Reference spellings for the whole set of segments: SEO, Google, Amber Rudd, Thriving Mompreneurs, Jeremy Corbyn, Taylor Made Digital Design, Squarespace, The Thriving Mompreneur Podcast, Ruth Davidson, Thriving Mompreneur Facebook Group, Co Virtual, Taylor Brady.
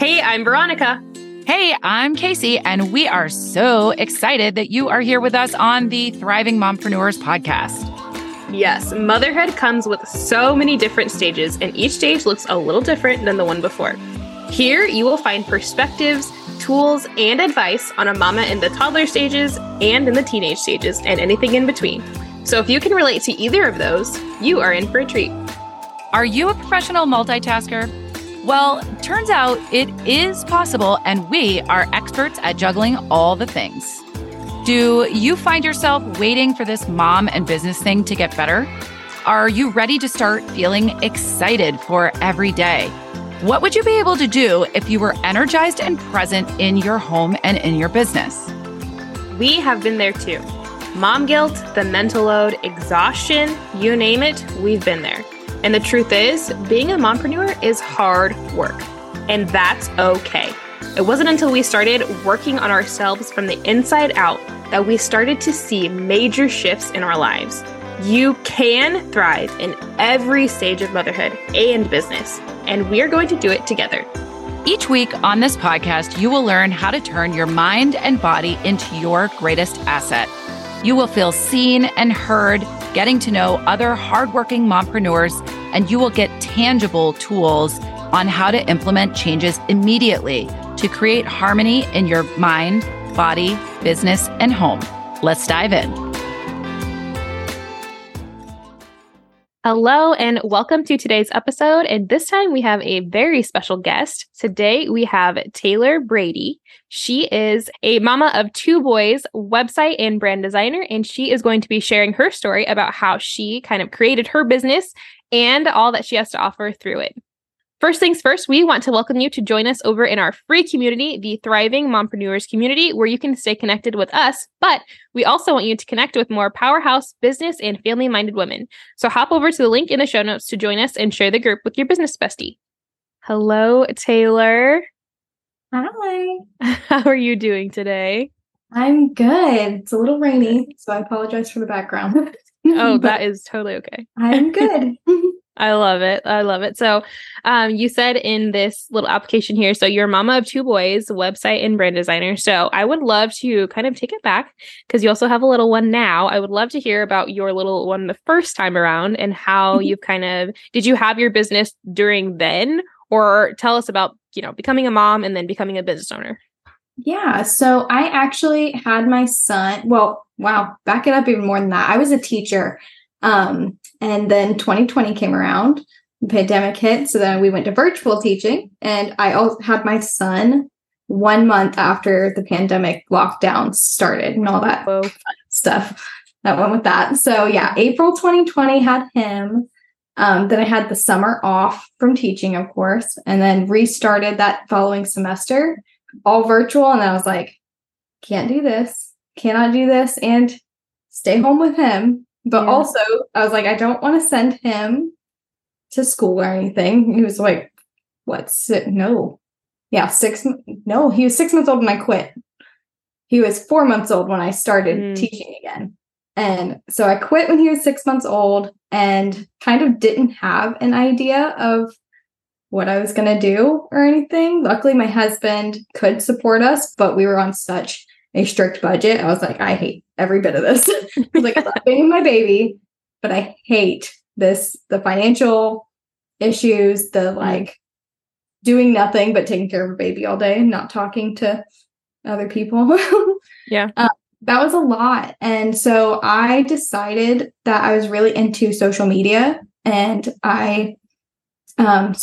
Hey, I'm Veronica. Hey, I'm Casey, and we are so excited that you are here with us on the Thriving Mompreneurs Podcast. Yes, motherhood comes with so many different stages, and each stage looks a little different than the one before. Here, you will find perspectives, tools, and advice on a mama in the toddler stages and in the teenage stages and anything in between. So if you can relate to either of those, you are in for a treat. Are you a professional multitasker? Well, turns out it is possible, and we are experts at juggling all the things. Do you find yourself waiting for this mom and business thing to get better? Are you ready to start feeling excited for every day? What would you be able to do if you were energized and present in your home and in your business? We have been there too. Mom guilt, the mental load, exhaustion, you name it, we've been there. And the truth is, being a mompreneur is hard work, and that's okay. It wasn't until we started working on ourselves from the inside out that we started to see major shifts in our lives. You can thrive in every stage of motherhood and business, and we are going to do it together. Each week on this podcast, you will learn how to turn your mind and body into your greatest asset. You will feel seen and heard, getting to know other hardworking mompreneurs, and you will get tangible tools on how to implement changes immediately to create harmony in your mind, body, business, and home. Let's dive in. Hello and welcome to today's episode, and this time we have a very special guest. Today we have Taylor Brady. She is a mama of two boys, website and brand designer, and she is going to be sharing her story about how she kind of created her business and all that she has to offer through it. First things first, we want to welcome you to join us over in our free community, the Thriving Mompreneurs community, where you can stay connected with us, but we also want you to connect with more powerhouse business and family-minded women. So hop over to the link in the show notes to join us and share the group with your business bestie. Hello, Taylor. Hi. How are you doing today? I'm good. It's a little rainy, so I apologize for the background. Oh, that is totally okay. I'm good. I love it. I love it. So you said in this little application here, so you're a mama of two boys, website and brand designer. So I would love to kind of take it back because you also have a little one now. I would love to hear about your little one the first time around and how you've kind of, did you have your business during then, or tell us about, you know, becoming a mom and then becoming a business owner? Yeah. So I actually had my son. Well, wow. Back it up even more than that. I was a teacher. And then 2020 came around, the pandemic hit. So then we went to virtual teaching, and I also had my son 1 month after the pandemic lockdown started and all that stuff that went with that. So yeah, April, 2020 had him. Then I had the summer off from teaching, of course, and then restarted that following semester, all virtual. And I was like, can't do this, cannot do this, and stay home with him. But yeah. Also, I was like, I don't want to send him to school or anything. He was like, what's it? No. Yeah, he was 6 months old when I quit. He was 4 months old when I started teaching again. And so I quit when he was 6 months old and kind of didn't have an idea of what I was going to do or anything. Luckily, my husband could support us, but we were on such a strict budget. I was like, I hate every bit of this. I was like, I love being my baby, but I hate this, the financial issues, the like doing nothing but taking care of a baby all day and not talking to other people. Yeah. That was a lot. And so I decided that I was really into social media, and I I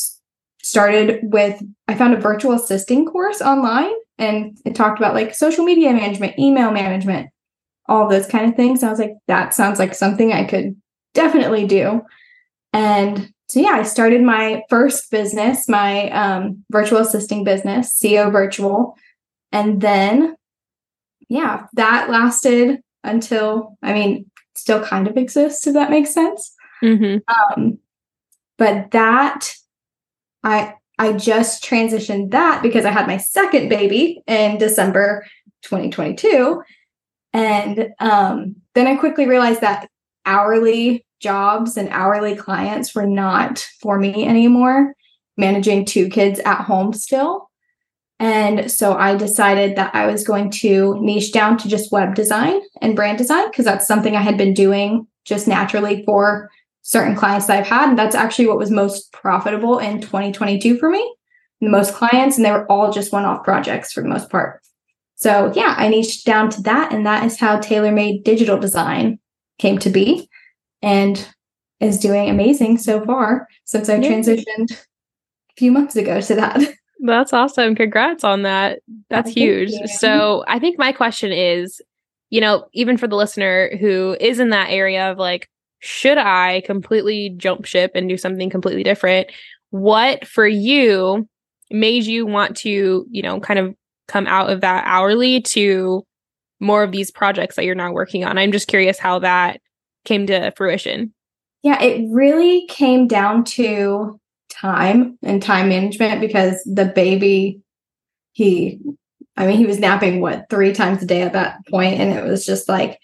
found a virtual assisting course online, and it talked about like social media management, email management, all those kind of things. I was like, that sounds like something I could definitely do. And so, yeah, I started my first business, my virtual assisting business, Co Virtual. And then, yeah, that lasted until, I mean, still kind of exists, if that makes sense. Mm-hmm. But that, I just transitioned that because I had my second baby in December 2022. And then I quickly realized that hourly jobs and hourly clients were not for me anymore, managing two kids at home still. And so I decided that I was going to niche down to just web design and brand design, because that's something I had been doing just naturally for certain clients that I've had. And that's actually what was most profitable in 2022 for me, the most clients. And they were all just one-off projects for the most part. So yeah, I niched down to that. And that is how Taylor Made Digital Design came to be and is doing amazing so far since I transitioned a few months ago to that. That's awesome. Congrats on that. That's huge. So I think my question is, you know, even for the listener who is in that area of like, should I completely jump ship and do something completely different? What for you made you want to, you know, kind of come out of that hourly to more of these projects that you're now working on? I'm just curious how that came to fruition. Yeah, it really came down to time and time management, because the baby, he was napping, 3 times a day at that point. And it was just like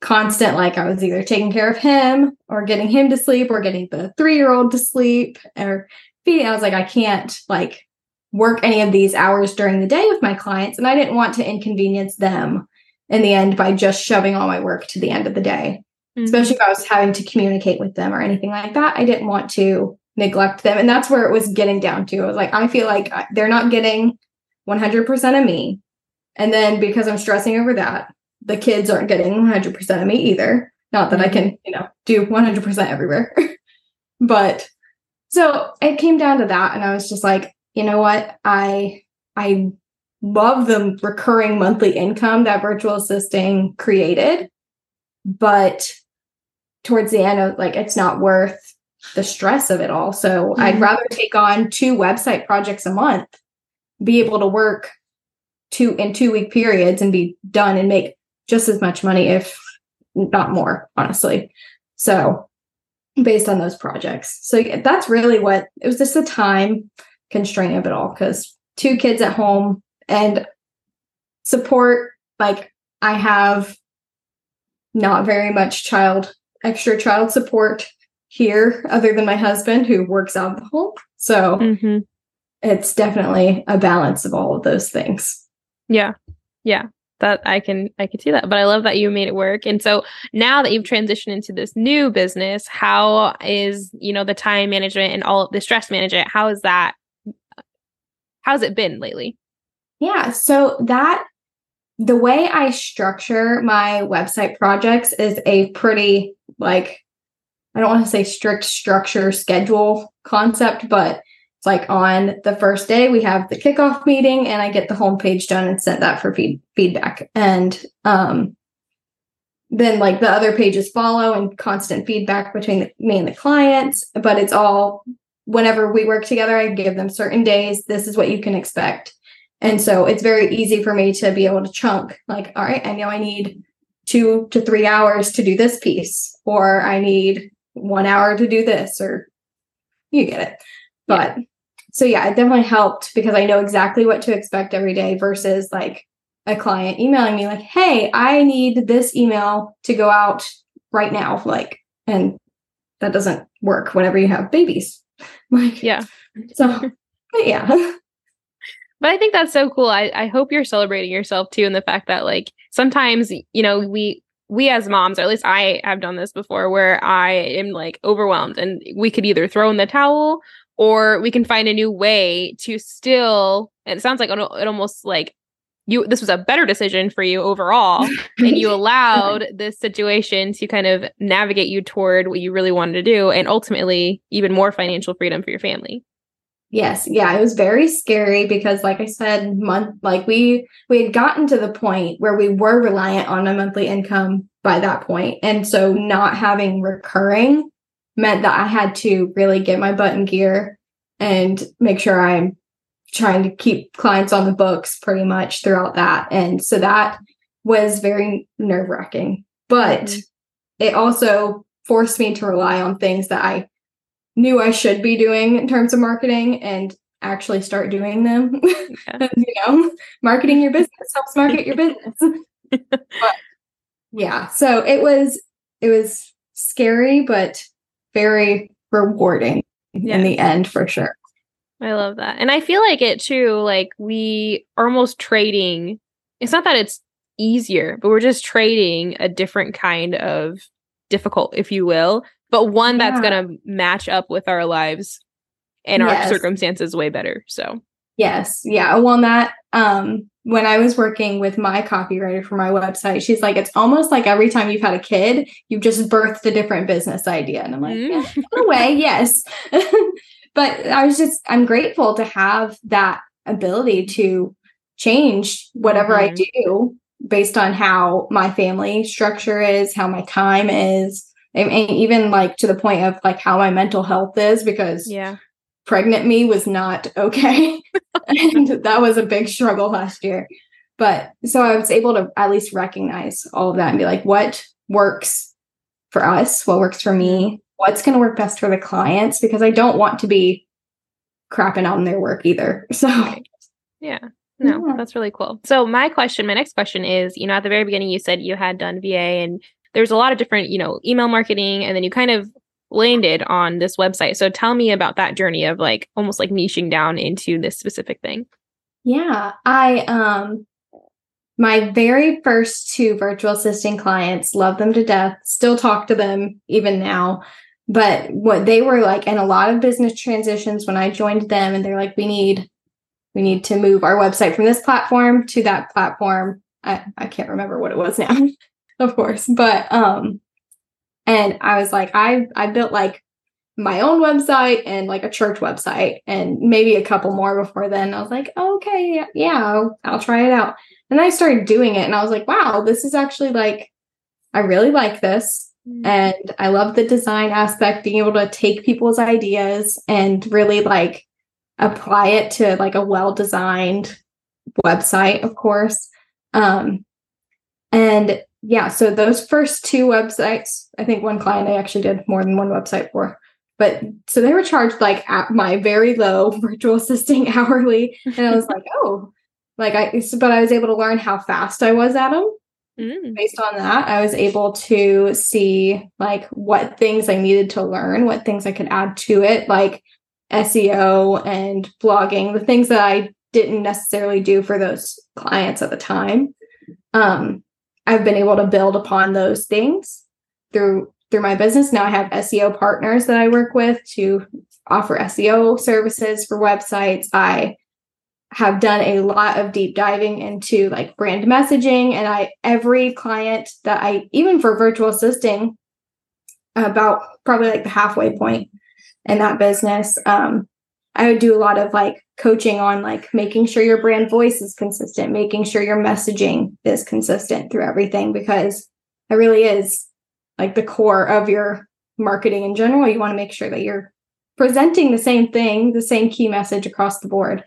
constant, like I was either taking care of him or getting him to sleep or getting the 3-year-old to sleep or feeding. I was like, I can't like work any of these hours during the day with my clients. And I didn't want to inconvenience them in the end by just shoving all my work to the end of the day, especially if I was having to communicate with them or anything like that. I didn't want to neglect them. And that's where it was getting down to. I was like, I feel like they're not getting 100% of me. And then because I'm stressing over that, the kids aren't getting 100% of me either. Not that I can, you know, do 100% everywhere. But so it came down to that. And I was just like, you know what? I love the recurring monthly income that virtual assisting created. But towards the end, I was like, it's not worth the stress of it all. So I'd rather take on 2 website projects a month, be able to work 2 in 2-week periods and be done and make just as much money, if not more, honestly. So based on those projects. So that's really what it was, just the time constraint of it all, because 2 kids at home and support. Like I have not very much extra child support here other than my husband who works out of the home. So it's definitely a balance of all of those things. Yeah. Yeah. That I can see that, but I love that you made it work. And so now that you've transitioned into this new business, how is, you know, the time management and all of the stress management, how's it been lately? Yeah. So the way I structure my website projects is a pretty like, I don't want to say strict structure schedule concept, but it's like on the first day we have the kickoff meeting and I get the homepage done and sent that for feedback. And then like the other pages follow and constant feedback between me and the clients. But it's all whenever we work together, I give them certain days. This is what you can expect. And so it's very easy for me to be able to chunk like, all right, I know I need 2 to 3 hours to do this piece, or I need 1 hour to do this, or you get it. But so yeah, it definitely helped because I know exactly what to expect every day versus like a client emailing me like, hey, I need this email to go out right now. Like, and that doesn't work whenever you have babies. Like, yeah. So but yeah. But I think that's so cool. I hope you're celebrating yourself too. And the fact that like sometimes, you know, we as moms, or at least I have done this before, where I am like overwhelmed and we could either throw in the towel or we can find a new way to still, and it sounds like it almost like this was a better decision for you overall and you allowed this situation to kind of navigate you toward what you really wanted to do and ultimately even more financial freedom for your family. Yes. Yeah. It was very scary because like I said, we had gotten to the point where we were reliant on a monthly income by that point. And so not having recurring meant that I had to really get my butt in gear and make sure I'm trying to keep clients on the books pretty much throughout that. And so that was very nerve-wracking, but it also forced me to rely on things that I knew I should be doing in terms of marketing and actually start doing them. Yeah. You know, marketing your business helps market your business. But yeah, so it was scary, but very rewarding in the end for sure. I love that. And I feel like it too, like we are almost trading. It's not that it's easier, but we're just trading a different kind of difficult, if you will, but one that's going to match up with our lives and our circumstances way better. So yes. Yeah. Well, that, when I was working with my copywriter for my website, she's like, it's almost like every time you've had a kid, you've just birthed a different business idea. And I'm like, in a way, yes. But I'm grateful to have that ability to change whatever I do based on how my family structure is, how my time is, and even like to the point of like how my mental health is, because pregnant me was not okay. And that was a big struggle last year. But so I was able to at least recognize all of that and be like, what works for us? What works for me? What's going to work best for the clients? Because I don't want to be crapping on their work either. So that's really cool. So my next question is, you know, at the very beginning, you said you had done VA and there's a lot of different, you know, email marketing, and then you kind of landed on this website. So tell me about that journey of like, almost like niching down into this specific thing. Yeah. My very first two virtual assisting clients, love them to death, still talk to them even now. But what they were like, and a lot of business transitions when I joined them, and they're like, we need to move our website from this platform to that platform. I can't remember what it was now, of course. But, and I was like, I built like my own website and like a church website and maybe a couple more before then. I was like, okay, yeah, I'll try it out. And I started doing it and I was like, wow, this is actually like, I really like this. Mm-hmm. And I love the design aspect, being able to take people's ideas and really like apply it to like a well-designed website, of course. And yeah, so those first two websites, I think one client I actually did more than one website for. But so they were charged like at my very low virtual assisting hourly. And I was like, oh. But I was able to learn how fast I was at them. Based on that, I was able to see like what things I needed to learn, what things I could add to it, like SEO and blogging, the things that I didn't necessarily do for those clients at the time. I've been able to build upon those things through my business. Now I have SEO partners that I work with to offer SEO services for websites. I have done a lot of deep diving into like brand messaging, and every client that even for virtual assisting, about probably like the halfway point in that business, I would do a lot of like coaching on like making sure your brand voice is consistent, making sure your messaging is consistent through everything, because it really is like the core of your marketing in general. You want to make sure that you're presenting the same thing, the same key message across the board.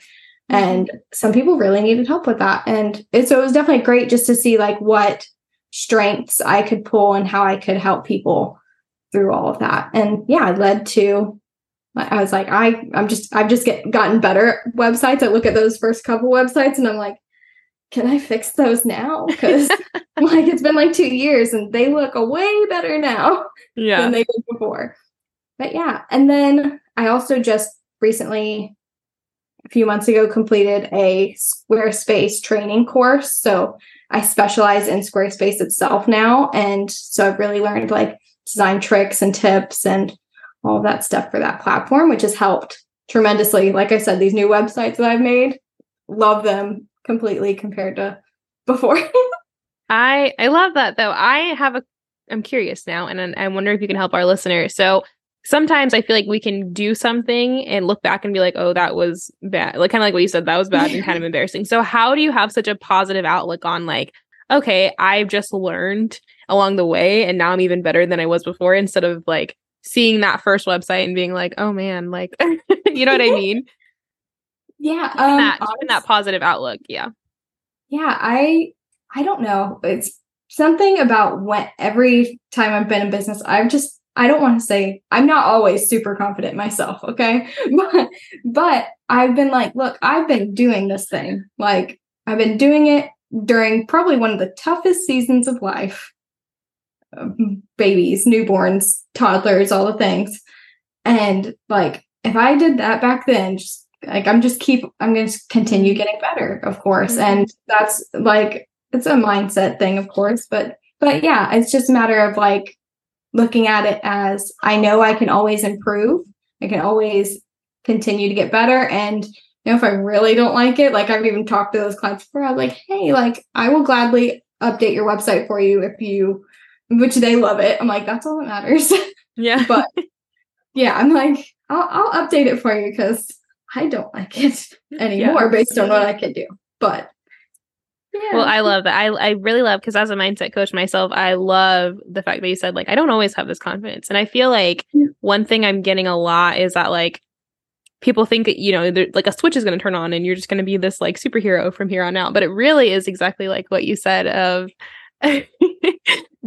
And some people really needed help with that. And so it was definitely great just to see like what strengths I could pull and how I could help people through all of that. And yeah, it led to, I was like, I've just gotten better websites. I look at those first couple websites and I'm like, can I fix those now? Because like, it's been like 2 years and they look way better now than they did before. But yeah. And then I also just recently, a few months ago, completed a Squarespace training course. So I specialize in Squarespace itself now. And so I've really learned like design tricks and tips and all that stuff for that platform, which has helped tremendously. Like I said, these new websites that I've made, love them completely compared to before. I love that though. I'm curious now, and I wonder if you can help our listeners. So sometimes I feel like we can do something and look back and be like, oh, that was bad. Like kind of like what you said, that was bad and kind of embarrassing. So how do you have such a positive outlook on like, okay, I've just learned along the way and now I'm even better than I was before, instead of like seeing that first website and being like, oh man, like, you know what I mean? Yeah. That positive outlook. Yeah. Yeah. I don't know. It's something about what every time I've been in business, I don't want to say I'm not always super confident myself. Okay. But I've been like, look, I've been doing this thing. Like I've been doing it during probably one of the toughest seasons of life, babies, newborns, toddlers, all the things. And like, if I did that back then, just like, I'm going to continue getting better, of course. Mm-hmm. And that's like, it's a mindset thing, of course, but yeah, it's just a matter of like looking at it as I know I can always improve. I can always continue to get better. And you know, if I really don't like it, like I've even talked to those clients before, I'm like, hey, like I will gladly update your website for you if you, which they love it. I'm like, that's all that matters. Yeah. But yeah, I'm like, I'll update it for you because I don't like it anymore based on what I can do. But yeah. Well, I love that. I really love, because as a mindset coach myself, I love the fact that you said, like, I don't always have this confidence. And I feel like one thing I'm getting a lot is that, like, people think, you know, like a switch is going to turn on and you're just going to be this like superhero from here on out. But it really is exactly like what you said of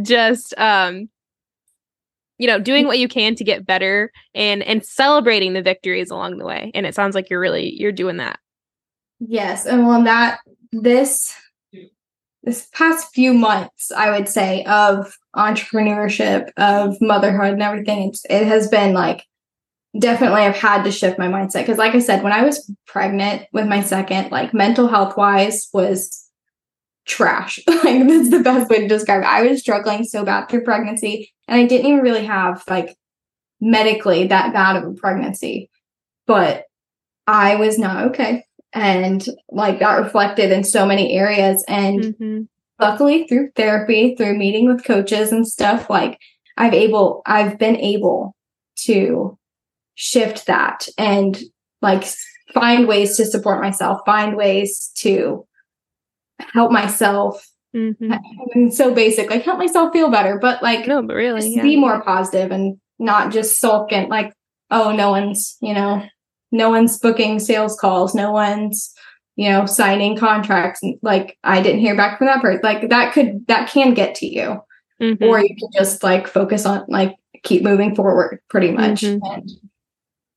just, you know, doing what you can to get better and celebrating the victories along the way. And it sounds like you're doing that. Yes. And well, that this past few months, I would say, of entrepreneurship, of motherhood and everything, it has been like, definitely I've had to shift my mindset. Because like I said, when I was pregnant with my second, like mental health wise was trash. Like that's the best way to describe it. I was struggling so bad through pregnancy, and I didn't even really have like medically that bad of a pregnancy, but I was not okay. And like that reflected in so many areas. And luckily through therapy, through meeting with coaches and stuff, like I've been able to shift that and like find ways to support myself, find ways to help myself. I mean, so basic, like help myself feel better, but like, no, but really be more positive and not just sulk and like, oh, no one's booking sales calls. No one's, you know, signing contracts. Like I didn't hear back from that person. Like that can get to you, or you can just like focus on like, keep moving forward pretty much. And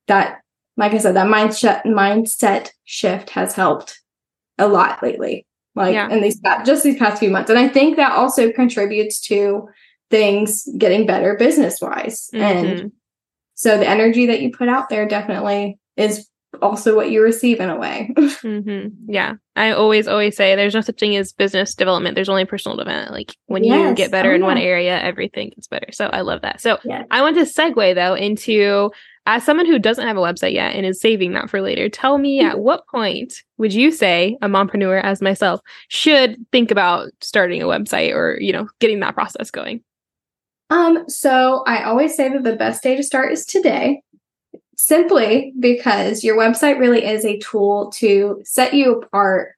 that, like I said, that mindset shift has helped a lot lately, like in these past few months. And I think that also contributes to things getting better business wise. And so the energy that you put out there definitely is also what you receive in a way. Yeah. I always say there's no such thing as business development. There's only personal development. Like when you get better in one area, everything gets better. So I love that. So I want to segue though into, as someone who doesn't have a website yet and is saving that for later, tell me at what point would you say a mompreneur as myself should think about starting a website or, you know, getting that process going? So I always say that the best day to start is today. Simply because your website really is a tool to set you apart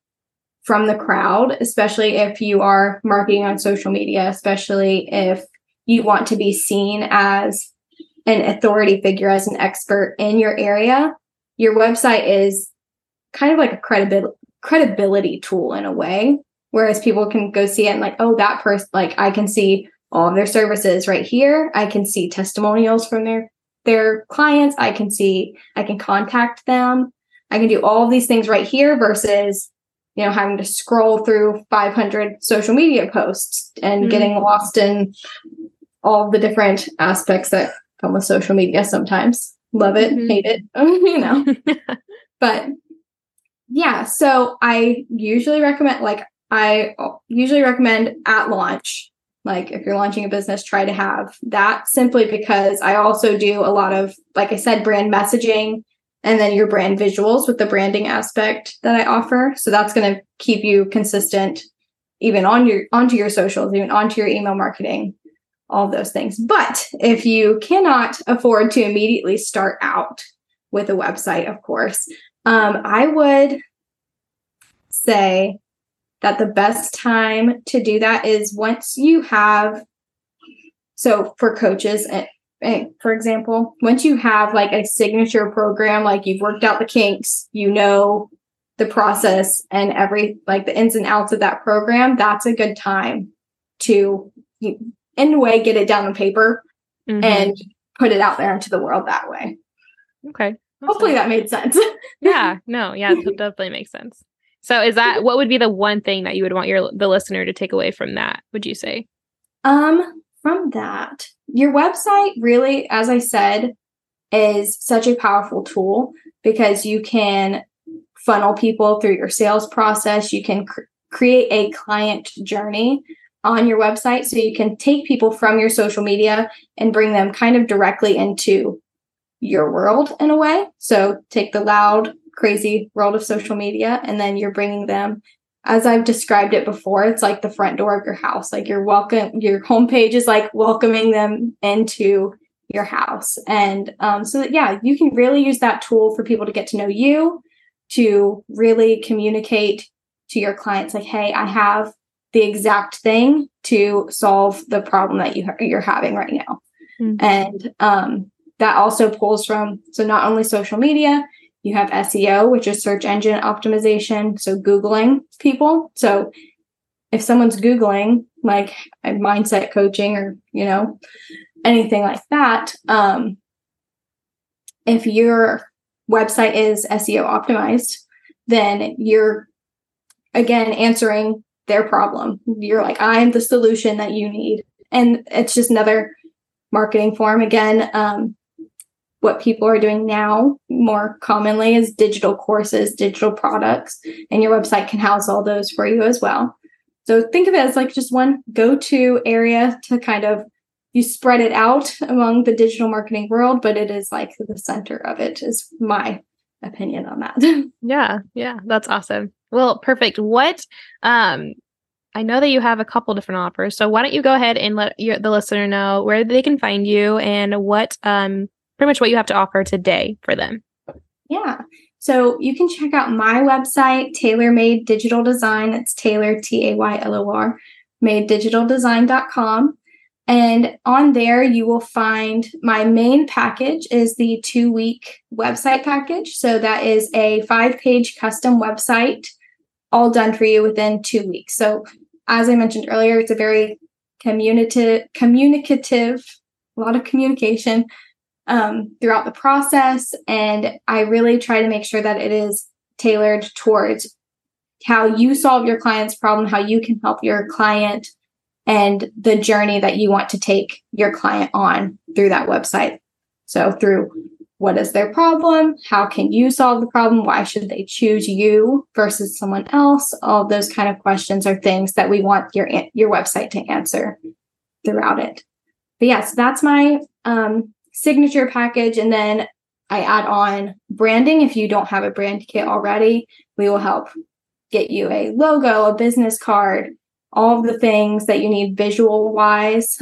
from the crowd, especially if you are marketing on social media, especially if you want to be seen as an authority figure, as an expert in your area. Your website is kind of like a credibility tool in a way, whereas people can go see it and like, oh, that person, like I can see all of their services right here. I can see testimonials from their clients, I can contact them. I can do all of these things right here versus, you know, having to scroll through 500 social media posts and getting lost in all the different aspects that come with social media sometimes. Love it, hate it, you know. But yeah, so I usually recommend at launch. Like if you're launching a business, try to have that, simply because I also do a lot of, like I said, brand messaging and then your brand visuals with the branding aspect that I offer. So that's going to keep you consistent even onto your socials, even onto your email marketing, all those things. But if you cannot afford to immediately start out with a website, of course, I would say that the best time to do that is once you have, so for coaches, and for example, once you have like a signature program, like you've worked out the kinks, you know, the process and every, like the ins and outs of that program, that's a good time to, in a way, get it down on paper and put it out there into the world that way. Okay. Awesome. Hopefully that made sense. Yeah, it definitely makes sense. So is that, what would be the one thing that you would want the listener to take away from that, would you say? From that, your website really, as I said, is such a powerful tool because you can funnel people through your sales process. You can create a client journey on your website. So you can take people from your social media and bring them kind of directly into your world in a way. So take the loud, crazy world of social media, and then you're bringing them, as I've described it before, it's like the front door of your house. Like you're welcome, your homepage is like welcoming them into your house. And so that, yeah, you can really use that tool for people to get to know you, to really communicate to your clients like, hey, I have the exact thing to solve the problem that you're having right now. Mm-hmm. And that also pulls from, so not only social media, you have SEO, which is search engine optimization. So Googling people. So if someone's Googling like mindset coaching or, you know, anything like that, if your website is SEO optimized, then you're, again, answering their problem. You're like, I'm the solution that you need. And it's just another marketing form. Again, what people are doing now more commonly is digital courses, digital products, and your website can house all those for you as well. So think of it as like just one go-to area to kind of, you spread it out among the digital marketing world, but it is like the center of it is my opinion on that. Yeah. Yeah. That's awesome. Well, perfect. What, I know that you have a couple different offers, so why don't you go ahead and let the listener know where they can find you and what, pretty much what you have to offer today for them. Yeah. So you can check out my website, Taylor Made Digital Design. It's Taylor, Taylor, Made Digital Design.com. And on there, you will find my main package is the 2-week website package. So that is a 5-page custom website all done for you within 2 weeks. So as I mentioned earlier, it's a very communicative, a lot of communication throughout the process. And I really try to make sure that it is tailored towards how you solve your client's problem, how you can help your client, and the journey that you want to take your client on through that website. So through what is their problem? How can you solve the problem? Why should they choose you versus someone else? All those kind of questions are things that we want your website to answer throughout it. But yes, that's my signature package. And then I add on branding. If you don't have a brand kit already, we will help get you a logo, a business card, all of the things that you need visual wise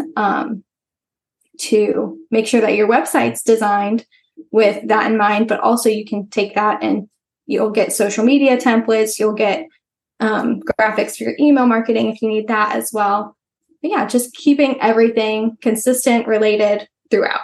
to make sure that your website's designed with that in mind. But also you can take that and you'll get social media templates. You'll get graphics for your email marketing if you need that as well. But yeah, just keeping everything consistent, related throughout.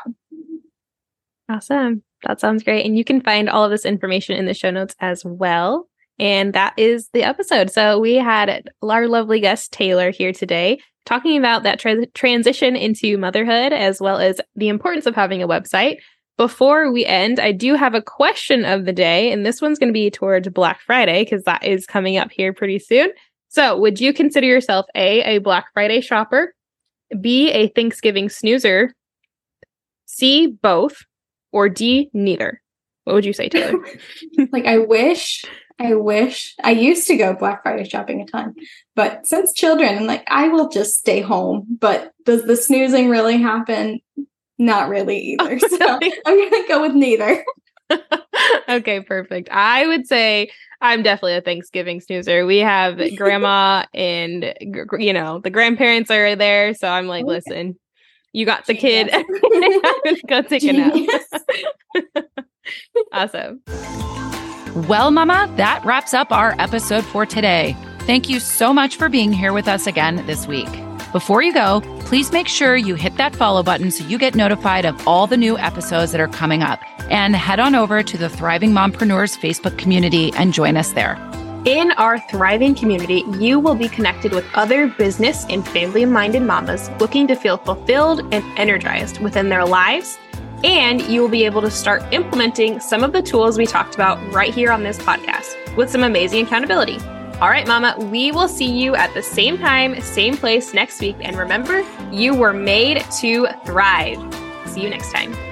Awesome. That sounds great. And you can find all of this information in the show notes as well. And that is the episode. So we had our lovely guest, Taylor, here today talking about that transition into motherhood, as well as the importance of having a website. Before we end, I do have a question of the day, and this one's going to be towards Black Friday because that is coming up here pretty soon. So would you consider yourself A, Black Friday shopper, B, a Thanksgiving snoozer, C, both, or D, neither? What would you say, Taylor? Like, I wish I used to go Black Friday shopping a ton, but since children, I'm like, I will just stay home. But does the snoozing really happen? Not really either. Oh, really? So I'm going to go with neither. Okay, perfect. I would say I'm definitely a Thanksgiving snoozer. We have grandma and, you know, the grandparents are there. So I'm like, okay. Listen, you got the kid. I'm going to go take a nap. Awesome. Well, Mama, that wraps up our episode for today. Thank you so much for being here with us again this week. Before you go, please make sure you hit that follow button so you get notified of all the new episodes that are coming up. And head on over to the Thriving Mompreneurs Facebook community and join us there. In our Thriving community, you will be connected with other business and family-minded mamas looking to feel fulfilled and energized within their lives. And you will be able to start implementing some of the tools we talked about right here on this podcast with some amazing accountability. All right, Mama, we will see you at the same time, same place next week. And remember, you were made to thrive. See you next time.